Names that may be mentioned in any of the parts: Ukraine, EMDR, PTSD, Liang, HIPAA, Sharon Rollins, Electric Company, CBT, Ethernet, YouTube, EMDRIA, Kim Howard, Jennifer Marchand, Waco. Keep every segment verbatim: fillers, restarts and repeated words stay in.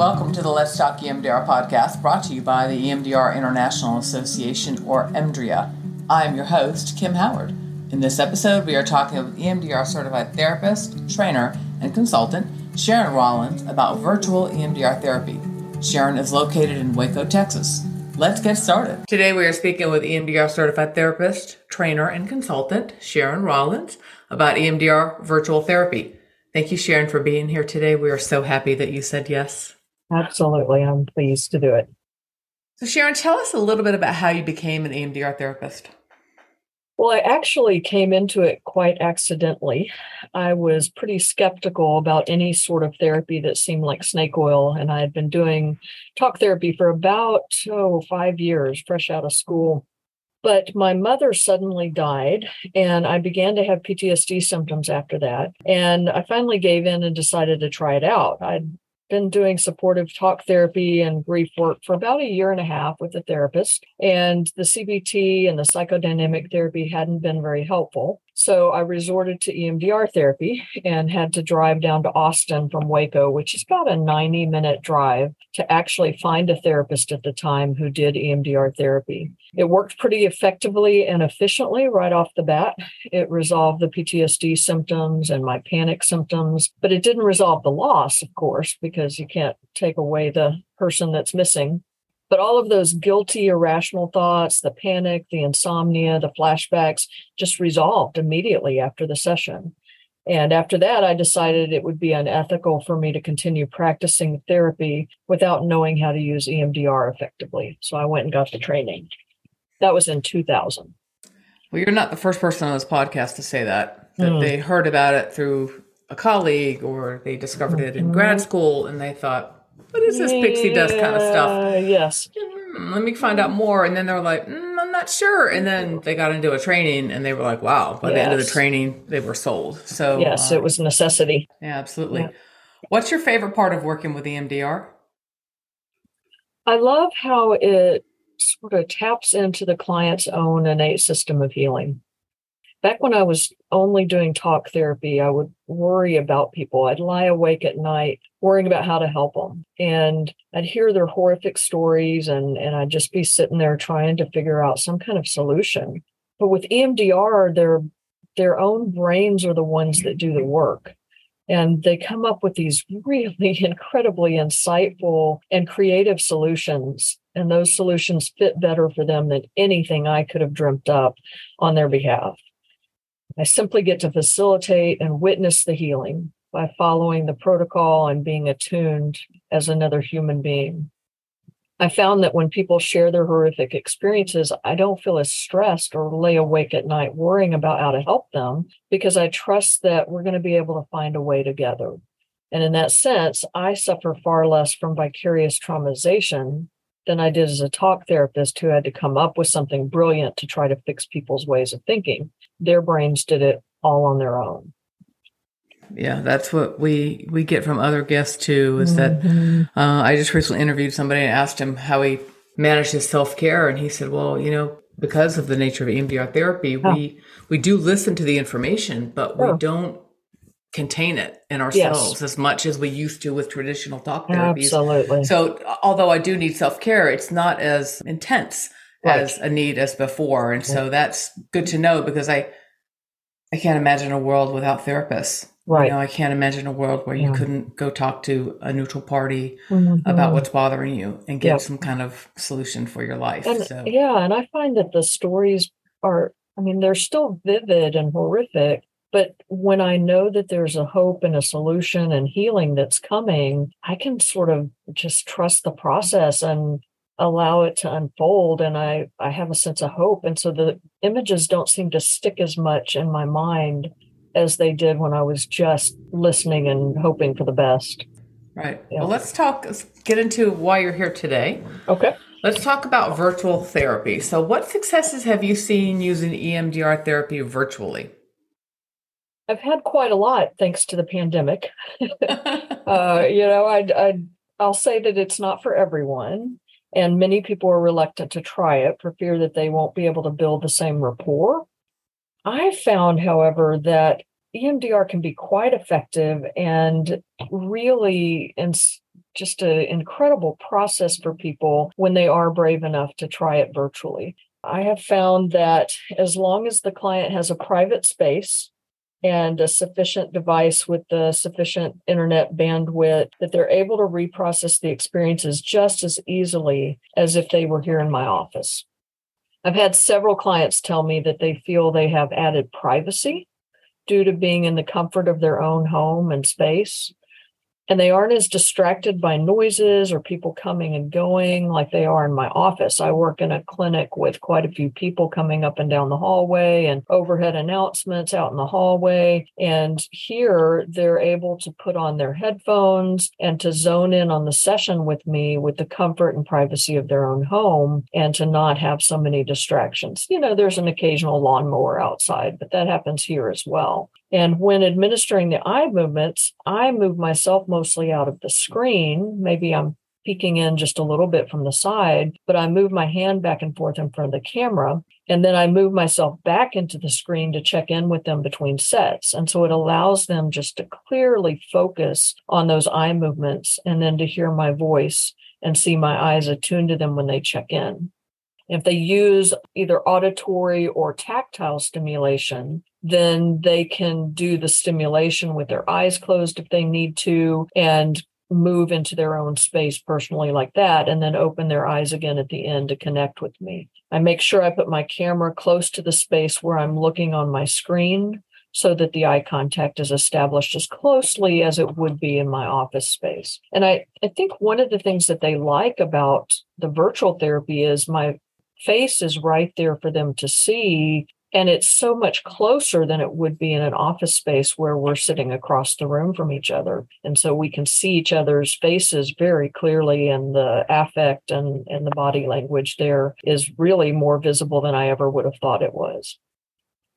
Welcome to the Let's Talk E M D R podcast, brought to you by the E M D R International Association, or EMDRIA. I am your host, Kim Howard. In this episode, we are talking with E M D R certified therapist, trainer, and consultant, Sharon Rollins, about virtual E M D R therapy. Sharon is located in Waco, Texas. Let's get started. Today, we are speaking with E M D R certified therapist, trainer, and consultant, Sharon Rollins, about E M D R virtual therapy. Thank you, Sharon, for being here today. We are so happy that you said yes. Absolutely. I'm pleased to do it. So, Sharon, tell us a little bit about how you became an E M D R therapist. Well, I actually came into it quite accidentally. I was pretty skeptical about any sort of therapy that seemed like snake oil, and I had been doing talk therapy for about oh, five years, fresh out of school. But my mother suddenly died, and I began to have P T S D symptoms after that. And I finally gave in and decided to try it out. I'd been doing supportive talk therapy and grief work for about a year and a half with a therapist, and the C B T and the psychodynamic therapy hadn't been very helpful. So I resorted to E M D R therapy and had to drive down to Austin from Waco, which is about a ninety minute drive, to actually find a therapist at the time who did E M D R therapy. It worked pretty effectively and efficiently right off the bat. It resolved the P T S D symptoms and my panic symptoms, but it didn't resolve the loss, of course, because you can't take away the person that's missing. But all of those guilty, irrational thoughts, the panic, the insomnia, the flashbacks, just resolved immediately after the session. And after that, I decided it would be unethical for me to continue practicing therapy without knowing how to use E M D R effectively. So I went and got the training. That was in two thousand. Well, you're not the first person on this podcast to say that, that mm. they heard about it through a colleague, or they discovered mm-hmm. it in grad school, and they thought, what is this pixie dust kind of stuff? Uh, yes. Mm, let me find out more. And then they're like, mm, I'm not sure. And then they got into a training and they were like, wow, by yes. the end of the training, they were sold. So yes, uh, it was a necessity. Yeah, absolutely. Yeah. What's your favorite part of working with E M D R? I love how it sort of taps into the client's own innate system of healing. Back when I was only doing talk therapy, I would worry about people. I'd lie awake at night worrying about how to help them. And I'd hear their horrific stories, and, and I'd just be sitting there trying to figure out some kind of solution. But with E M D R, their, their own brains are the ones that do the work. And they come up with these really incredibly insightful and creative solutions. And those solutions fit better for them than anything I could have dreamt up on their behalf. I simply get to facilitate and witness the healing by following the protocol and being attuned as another human being. I found that when people share their horrific experiences, I don't feel as stressed or lay awake at night worrying about how to help them, because I trust that we're going to be able to find a way together. And in that sense, I suffer far less from vicarious traumatization than I did as a talk therapist who had to come up with something brilliant to try to fix people's ways of thinking. Their brains did it all on their own. Yeah, that's what we, we get from other guests too, is mm-hmm. that uh, I just recently interviewed somebody and asked him how he managed his self-care. And he said, well, you know, because of the nature of E M D R therapy, oh. we, we do listen to the information, but oh. we don't contain it in ourselves yes. as much as we used to with traditional talk therapies. Absolutely. So although I do need self-care, it's not as intense right. as a need as before. And right. so that's good to know, because I, I can't imagine a world without therapists. Right. You know, I can't imagine a world where you yeah. couldn't go talk to a neutral party mm-hmm. about what's bothering you and get yep. some kind of solution for your life. And, so. Yeah. And I find that the stories are, I mean, they're still vivid and horrific, but when I know that there's a hope and a solution and healing that's coming, I can sort of just trust the process and allow it to unfold. And I, I have a sense of hope. And so the images don't seem to stick as much in my mind as they did when I was just listening and hoping for the best. Right. Yeah. Well, let's talk, let's get into why you're here today. Okay. Let's talk about virtual therapy. So what successes have you seen using E M D R therapy virtually? I've had quite a lot, thanks to the pandemic. uh, you know, I, I, I'll say that it's not for everyone, and many people are reluctant to try it for fear that they won't be able to build the same rapport. I found, however, that E M D R can be quite effective and really in, just an incredible process for people when they are brave enough to try it virtually. I have found that as long as the client has a private space and a sufficient device with the sufficient internet bandwidth, that they're able to reprocess the experiences just as easily as if they were here in my office. I've had several clients tell me that they feel they have added privacy due to being in the comfort of their own home and space. And they aren't as distracted by noises or people coming and going like they are in my office. I work in a clinic with quite a few people coming up and down the hallway and overhead announcements out in the hallway. And here they're able to put on their headphones and to zone in on the session with me with the comfort and privacy of their own home and to not have so many distractions. You know, there's an occasional lawnmower outside, but that happens here as well. And when administering the eye movements, I move myself mostly out of the screen. Maybe I'm peeking in just a little bit from the side, but I move my hand back and forth in front of the camera. And then I move myself back into the screen to check in with them between sets. And so it allows them just to clearly focus on those eye movements and then to hear my voice and see my eyes attuned to them when they check in. If they use either auditory or tactile stimulation, then they can do the stimulation with their eyes closed if they need to and move into their own space personally like that, and then open their eyes again at the end to connect with me. I make sure I put my camera close to the space where I'm looking on my screen so that the eye contact is established as closely as it would be in my office space. And I, I think one of the things that they like about the virtual therapy is my face is right there for them to see, and it's so much closer than it would be in an office space where we're sitting across the room from each other. And so we can see each other's faces very clearly, and the affect and, and the body language there is really more visible than I ever would have thought it was.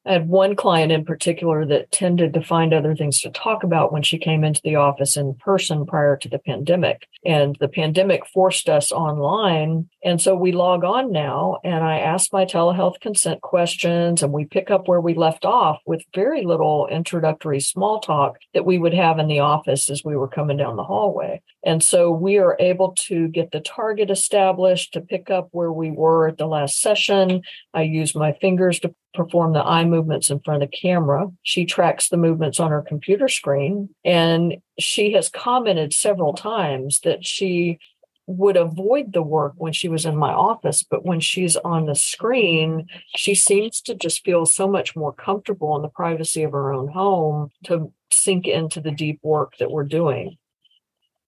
I had one client in particular that tended to find other things to talk about when she came into the office in person prior to the pandemic. And the pandemic forced us online. And so we log on now, and I ask my telehealth consent questions, and we pick up where we left off with very little introductory small talk that we would have in the office as we were coming down the hallway. And so we are able to get the target established, to pick up where we were at the last session. I use my fingers to perform the eye movements in front of the camera. She tracks the movements on her computer screen. And she has commented several times that she would avoid the work when she was in my office. But when she's on the screen, she seems to just feel so much more comfortable in the privacy of her own home to sink into the deep work that we're doing.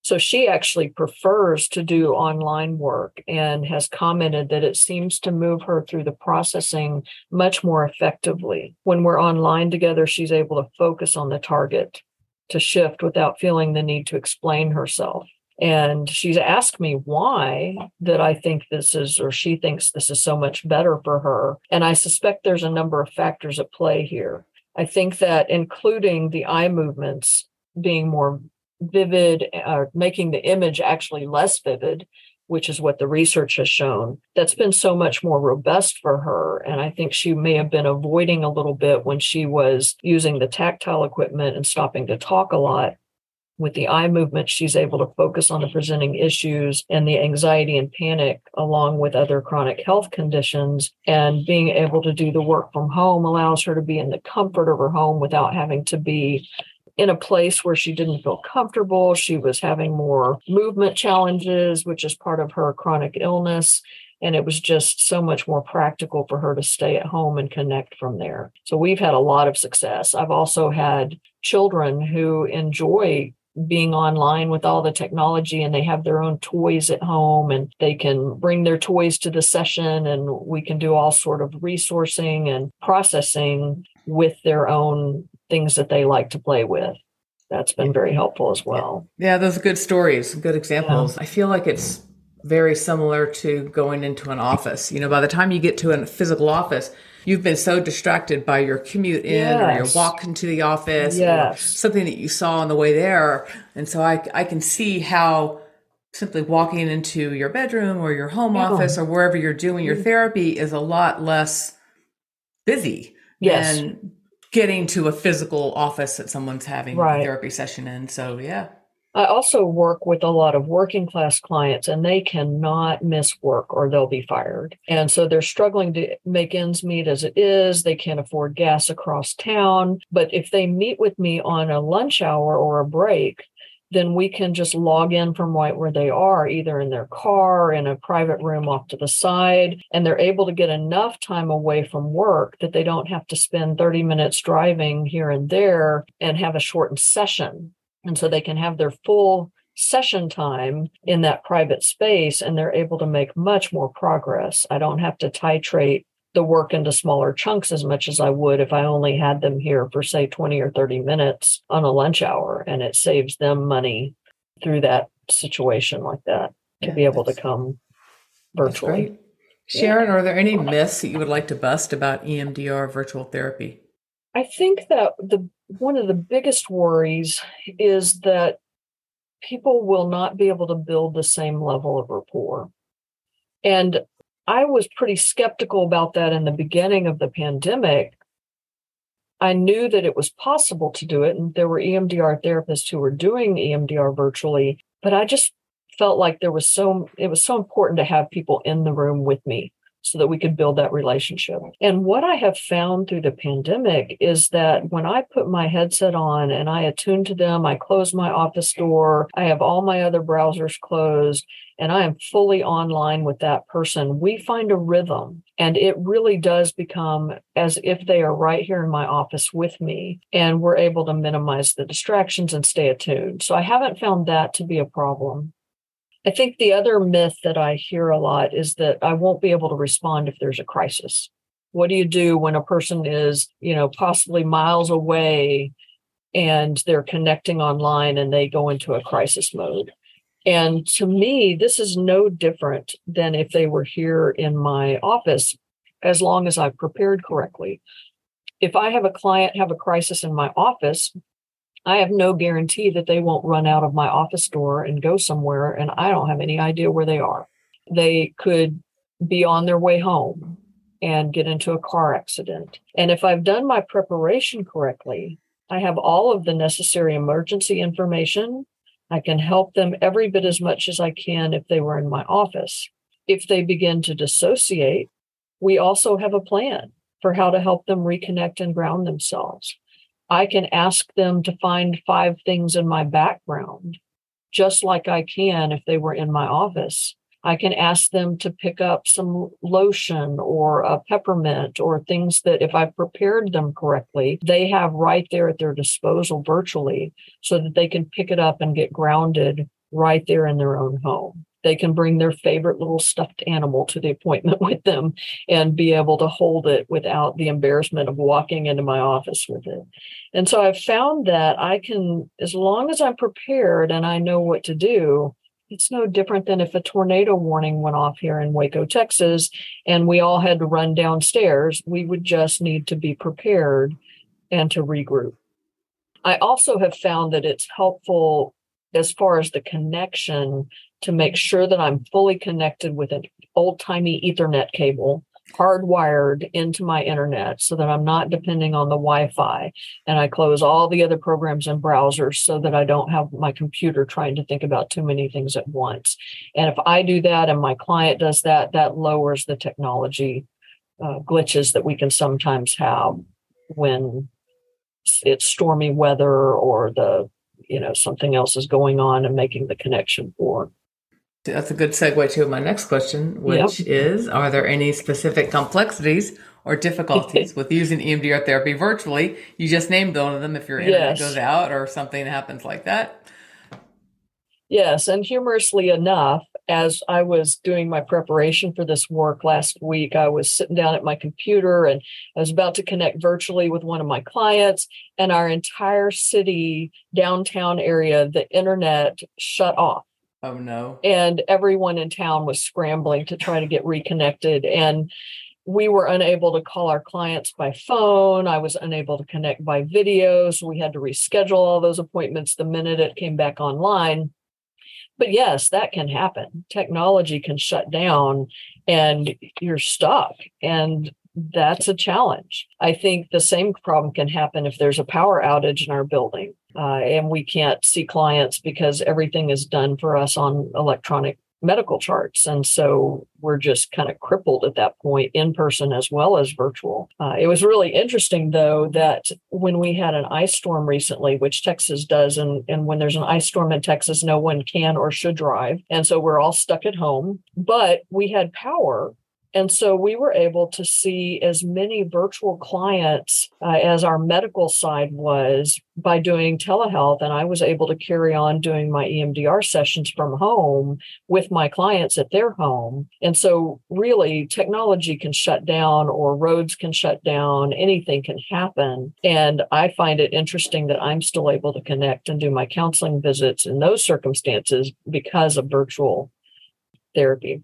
So she actually prefers to do online work and has commented that it seems to move her through the processing much more effectively. When we're online together, she's able to focus on the target to shift without feeling the need to explain herself. And she's asked me why that I think this is, or she thinks this is so much better for her. And I suspect there's a number of factors at play here. I think that including the eye movements being more vivid, or uh, making the image actually less vivid, which is what the research has shown, that's been so much more robust for her. And I think she may have been avoiding a little bit when she was using the tactile equipment and stopping to talk a lot. With the eye movement, she's able to focus on the presenting issues and the anxiety and panic, along with other chronic health conditions. And being able to do the work from home allows her to be in the comfort of her home without having to be in a place where she didn't feel comfortable. She was having more movement challenges, which is part of her chronic illness. And it was just so much more practical for her to stay at home and connect from there. So we've had a lot of success. I've also had children who enjoy being online with all the technology, and they have their own toys at home, and they can bring their toys to the session, and we can do all sort of resourcing and processing with their own things that they like to play with. That's been very helpful as well. Yeah, those are good stories, good examples. Yeah. I feel like it's very similar to going into an office. You know, by the time you get to a physical office, you've been so distracted by your commute in, yes, or your walk into the office, yes, or something that you saw on the way there. And so I, I can see how simply walking into your bedroom or your home, yeah, office or wherever you're doing your therapy is a lot less busy, yes, than getting to a physical office that someone's having, right, a therapy session in. So, yeah. I also work with a lot of working class clients, and they cannot miss work or they'll be fired. And so they're struggling to make ends meet as it is. They can't afford gas across town. But if they meet with me on a lunch hour or a break, then we can just log in from right where they are, either in their car or in a private room off to the side. And they're able to get enough time away from work that they don't have to spend thirty minutes driving here and there and have a shortened session. And so they can have their full session time in that private space, and they're able to make much more progress. I don't have to titrate the work into smaller chunks as much as I would if I only had them here for, say, twenty or thirty minutes on a lunch hour, and it saves them money through that situation like that to yeah, be able to come virtually. Sharon, yeah. Are there any myths that you would like to bust about E M D R virtual therapy? I think that the one of the biggest worries is that people will not be able to build the same level of rapport. And I was pretty skeptical about that in the beginning of the pandemic. I knew that it was possible to do it, and there were E M D R therapists who were doing E M D R virtually, but I just felt like there was so it was so important to have people in the room with me so that we could build that relationship. And what I have found through the pandemic is that when I put my headset on and I attune to them, I close my office door, I have all my other browsers closed, and I am fully online with that person, we find a rhythm. And it really does become as if they are right here in my office with me, and we're able to minimize the distractions and stay attuned. So I haven't found that to be a problem. I think the other myth that I hear a lot is that I won't be able to respond if there's a crisis. What do you do when a person is, you know, possibly miles away and they're connecting online and they go into a crisis mode? And to me, this is no different than if they were here in my office, as long as I've prepared correctly. If I have a client have a crisis in my office, I have no guarantee that they won't run out of my office door and go somewhere, and I don't have any idea where they are. They could be on their way home and get into a car accident. And if I've done my preparation correctly, I have all of the necessary emergency information. I can help them every bit as much as I can if they were in my office. If they begin to dissociate, we also have a plan for how to help them reconnect and ground themselves. I can ask them to find five things in my background, just like I can if they were in my office. I can ask them to pick up some lotion or a peppermint or things that, if I've prepared them correctly, they have right there at their disposal virtually so that they can pick it up and get grounded right there in their own home. They can bring their favorite little stuffed animal to the appointment with them and be able to hold it without the embarrassment of walking into my office with it. And so I've found that I can, as long as I'm prepared and I know what to do, it's no different than if a tornado warning went off here in Waco, Texas, and we all had to run downstairs. We would just need to be prepared and to regroup. I also have found that it's helpful as far as the connection to make sure that I'm fully connected with an old-timey Ethernet cable hardwired into my internet so that I'm not depending on the Wi-Fi, and I close all the other programs and browsers so that I don't have my computer trying to think about too many things at once. And if I do that and my client does that, that lowers the technology uh, glitches that we can sometimes have when it's stormy weather or the, you know, something else is going on and making the connection poor. That's a good segue to my next question, which yep. is, are there any specific complexities or difficulties with using E M D R therapy virtually? You just named one of them if your internet yes. goes out or something happens like that. Yes, and humorously enough, as I was doing my preparation for this work last week, I was sitting down at my computer and I was about to connect virtually with one of my clients, and our entire city, downtown area, the internet shut off. Oh, no. And everyone in town was scrambling to try to get reconnected. And we were unable to call our clients by phone. I was unable to connect by video. So we had to reschedule all those appointments the minute it came back online. But yes, that can happen. Technology can shut down and you're stuck. And that's a challenge. I think the same problem can happen if there's a power outage in our building uh, and we can't see clients because everything is done for us on electronic medical charts. And so we're just kind of crippled at that point, in person as well as virtual. Uh, it was really interesting, though, that when we had an ice storm recently, which Texas does, and, and when there's an ice storm in Texas, no one can or should drive. And so we're all stuck at home, but we had power. And so we were able to see as many virtual clients uh, as our medical side was by doing telehealth. And I was able to carry on doing my E M D R sessions from home with my clients at their home. And so really, technology can shut down or roads can shut down. Anything can happen. And I find it interesting that I'm still able to connect and do my counseling visits in those circumstances because of virtual therapy.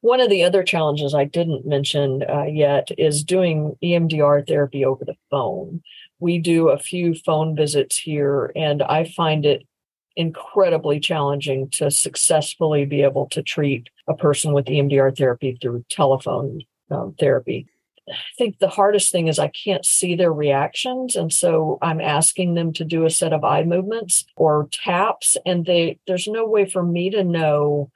One of the other challenges I didn't mention uh, yet is doing E M D R therapy over the phone. We do a few phone visits here, and I find it incredibly challenging to successfully be able to treat a person with E M D R therapy through telephone um, therapy. I think the hardest thing is I can't see their reactions. And so I'm asking them to do a set of eye movements or taps, and they there's no way for me to know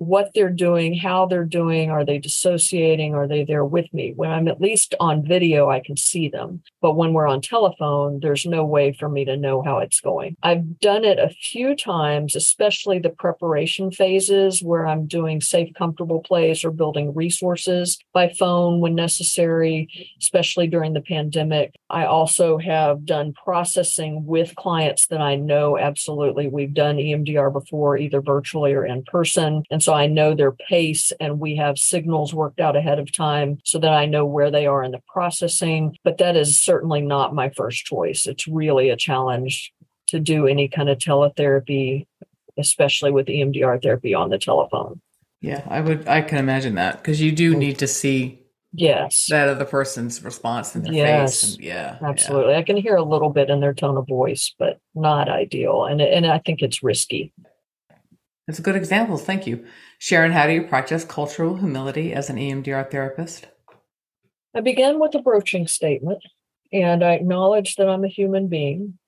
what they're doing, how they're doing, are they dissociating, are they there with me? When I'm at least on video, I can see them. But when we're on telephone, there's no way for me to know how it's going. I've done it a few times, especially the preparation phases where I'm doing safe, comfortable place or building resources by phone when necessary, especially during the pandemic. I also have done processing with clients that I know absolutely we've done E M D R before, either virtually or in person. And so So I know their pace, and we have signals worked out ahead of time so that I know where they are in the processing. But that is certainly not my first choice. It's really a challenge to do any kind of teletherapy, especially with E M D R therapy on the telephone. Yeah, I would. I can imagine that, because you do need to see yes that other person's response in their yes, face. And yeah, absolutely. Yeah. I can hear a little bit in their tone of voice, but not ideal. And and I think it's risky. That's a good example. Thank you. Sharon, how do you practice cultural humility as an E M D R therapist? I begin with a broaching statement, and I acknowledge that I'm a human being.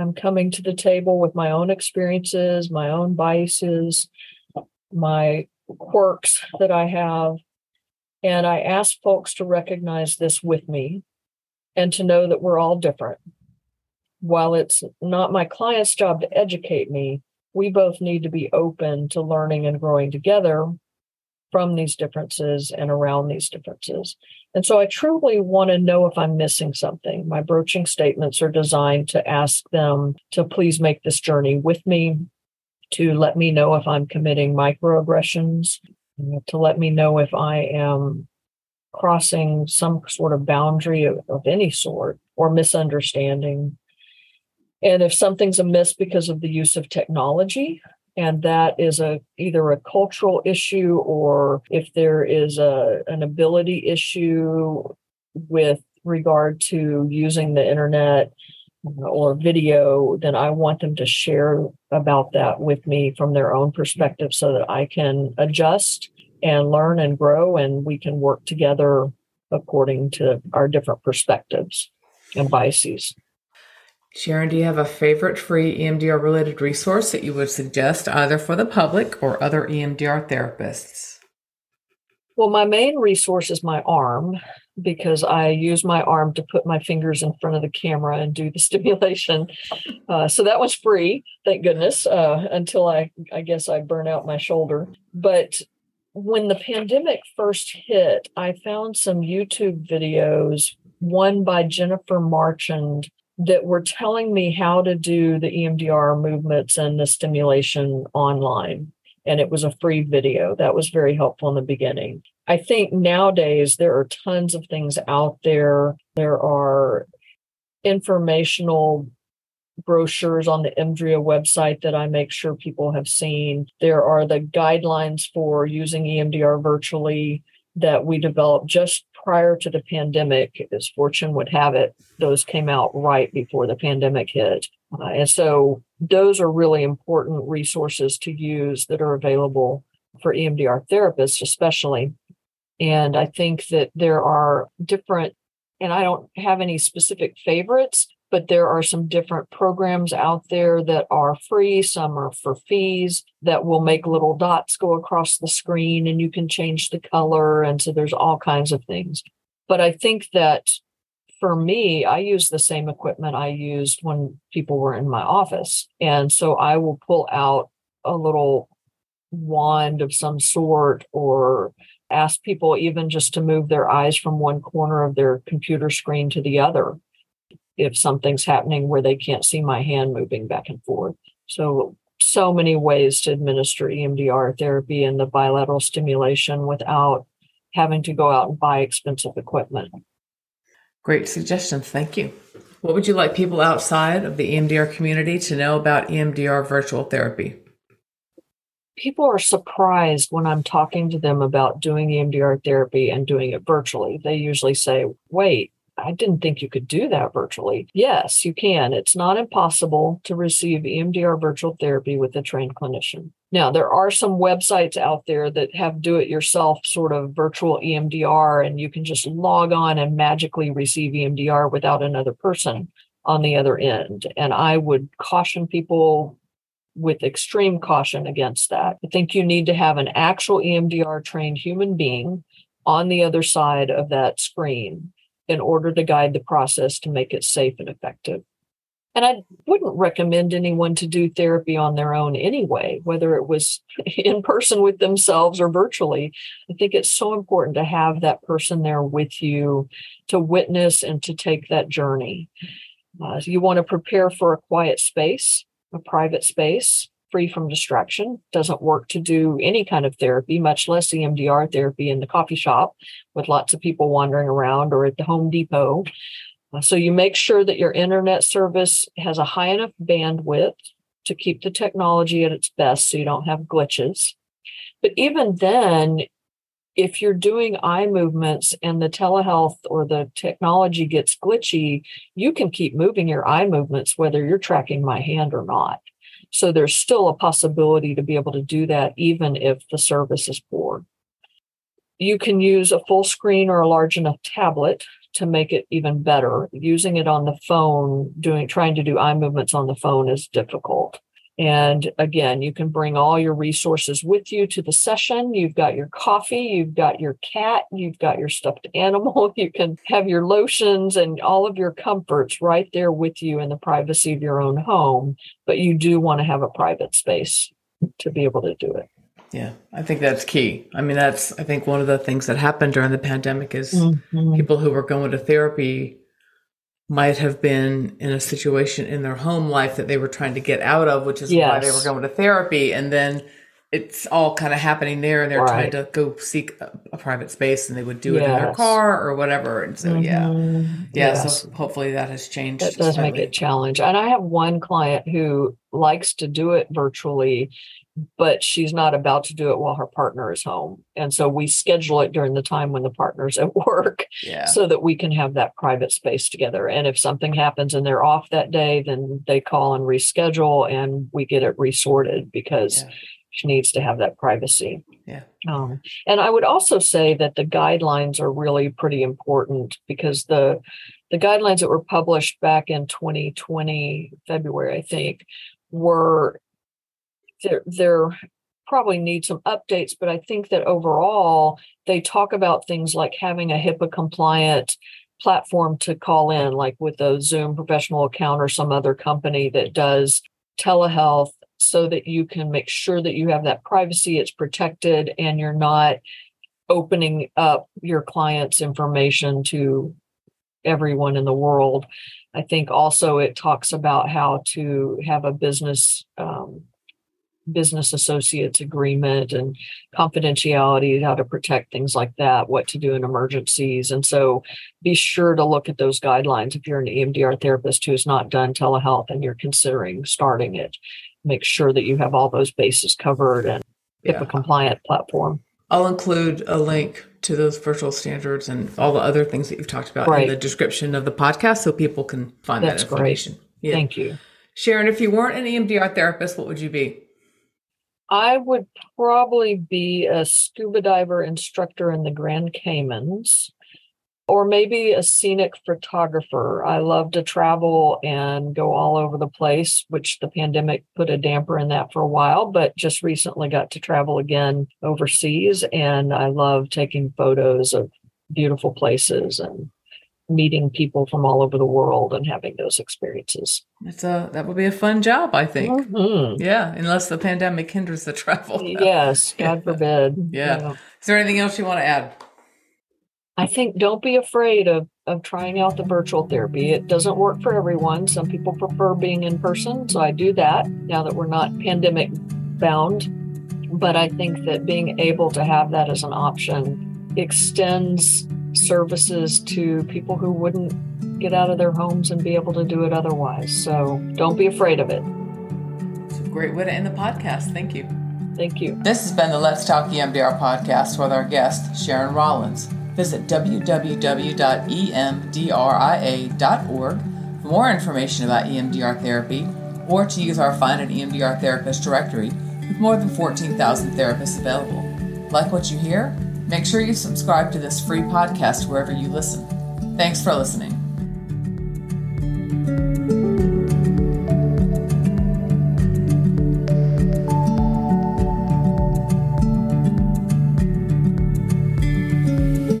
I'm coming to the table with my own experiences, my own biases, my quirks that I have. And I ask folks to recognize this with me and to know that we're all different. While it's not my client's job to educate me, we both need to be open to learning and growing together from these differences and around these differences. And so I truly want to know if I'm missing something. My broaching statements are designed to ask them to please make this journey with me, to let me know if I'm committing microaggressions, to let me know if I am crossing some sort of boundary of, of any sort or misunderstanding. And if something's amiss because of the use of technology, and that is a either a cultural issue, or if there is a an ability issue with regard to using the internet or video, then I want them to share about that with me from their own perspective so that I can adjust and learn and grow, and we can work together according to our different perspectives and biases. Sharon, do you have a favorite free E M D R-related resource that you would suggest either for the public or other E M D R therapists? Well, my main resource is my arm, because I use my arm to put my fingers in front of the camera and do the stimulation. Uh, so that was free, thank goodness, uh, until I, I guess I burn out my shoulder. But when the pandemic first hit, I found some YouTube videos, one by Jennifer Marchand, that were telling me how to do the E M D R movements and the stimulation online. And it was a free video. That was very helpful in the beginning. I think nowadays there are tons of things out there. There are informational brochures on the EMDRIA website that I make sure people have seen. There are the guidelines for using E M D R virtually that we developed just prior to the pandemic, as fortune would have it. Those came out right before the pandemic hit. Uh, and so those are really important resources to use that are available for E M D R therapists, especially. And I think that there are different, and I don't have any specific favorites, but there are some different programs out there that are free, some are for fees, that will make little dots go across the screen and you can change the color. And so there's all kinds of things. But I think that for me, I use the same equipment I used when people were in my office. And so I will pull out a little wand of some sort or ask people even just to move their eyes from one corner of their computer screen to the other if something's happening where they can't see my hand moving back and forth. So, so many ways to administer E M D R therapy and the bilateral stimulation without having to go out and buy expensive equipment. Great suggestions. Thank you. What would you like people outside of the E M D R community to know about E M D R virtual therapy? People are surprised when I'm talking to them about doing E M D R therapy and doing it virtually. They usually say, wait, I didn't think you could do that virtually. Yes, you can. It's not impossible to receive E M D R virtual therapy with a trained clinician. Now, there are some websites out there that have do-it-yourself sort of virtual E M D R, and you can just log on and magically receive E M D R without another person on the other end. And I would caution people with extreme caution against that. I think you need to have an actual E M D R-trained human being on the other side of that screen in order to guide the process to make it safe and effective. And I wouldn't recommend anyone to do therapy on their own anyway, whether it was in person with themselves or virtually. I think it's so important to have that person there with you to witness and to take that journey. Uh, you want to prepare for a quiet space, a private space, free from distraction. Doesn't work to do any kind of therapy, much less E M D R therapy in the coffee shop with lots of people wandering around or at the Home Depot. So you make sure that your internet service has a high enough bandwidth to keep the technology at its best so you don't have glitches. But even then, if you're doing eye movements and the telehealth or the technology gets glitchy, you can keep moving your eye movements, whether you're tracking my hand or not. So there's still a possibility to be able to do that, even if the service is poor. You can use a full screen or a large enough tablet to make it even better. Using it on the phone, doing trying to do eye movements on the phone is difficult. And again, you can bring all your resources with you to the session. You've got your coffee, you've got your cat, you've got your stuffed animal, you can have your lotions and all of your comforts right there with you in the privacy of your own home. But you do want to have a private space to be able to do it. Yeah, I think that's key. I mean, that's, I think one of the things that happened during the pandemic is mm-hmm. people who were going to therapy might have been in a situation in their home life that they were trying to get out of, which is yes. why they were going to therapy. And then it's all kind of happening there and they're right. trying to go seek a, a private space, and they would do yes. it in their car or whatever. And so, mm-hmm. yeah, yeah. Yes. So hopefully that has changed. That does slightly. Make it challenging. And I have one client who likes to do it virtually, but she's not about to do it while her partner is home. And so we schedule it during the time when the partner's at work yeah. so that we can have that private space together. And if something happens and they're off that day, then they call and reschedule and we get it resorted because yeah. she needs to have that privacy. Yeah. Um, and I would also say that the guidelines are really pretty important, because the, the guidelines that were published back in twenty twenty, February, I think, were There, there probably need some updates, but I think that overall they talk about things like having a HIPAA compliant platform to call in, like with a Zoom professional account or some other company that does telehealth, so that you can make sure that you have that privacy, it's protected, and you're not opening up your client's information to everyone in the world. I think also it talks about how to have a business um, business associates agreement and confidentiality, how to protect things like that, what to do in emergencies. And so be sure to look at those guidelines. If you're an E M D R therapist who has not done telehealth and you're considering starting it, make sure that you have all those bases covered and yeah. HIPAA compliant platform. I'll include a link to those virtual standards and all the other things that you've talked about right. in the description of the podcast, so people can find That's that information. Yeah. Thank you. Sharon, if you weren't an E M D R therapist, what would you be? I would probably be a scuba diver instructor in the Grand Caymans, or maybe a scenic photographer. I love to travel and go all over the place, which the pandemic put a damper in that for a while, but just recently got to travel again overseas. And I love taking photos of beautiful places and meeting people from all over the world and having those experiences. It's a, that would be a fun job, I think. Mm-hmm. Yeah, unless the pandemic hinders the travel. Yes, God forbid. Yeah. yeah. Is there anything else you want to add? I think don't be afraid of, of trying out the virtual therapy. It doesn't work for everyone. Some people prefer being in person, so I do that now that we're not pandemic bound. But I think that being able to have that as an option extends services to people who wouldn't get out of their homes and be able to do it otherwise. So don't be afraid of it. It's a great way to end the podcast. Thank you. Thank you. This has been the Let's Talk E M D R podcast with our guest, Sharon Rollins. Visit w w w dot e m d r i a dot org for more information about E M D R therapy or to use our Find an E M D R Therapist directory with more than fourteen thousand therapists available. Like what you hear? Make sure you subscribe to this free podcast wherever you listen. Thanks for listening.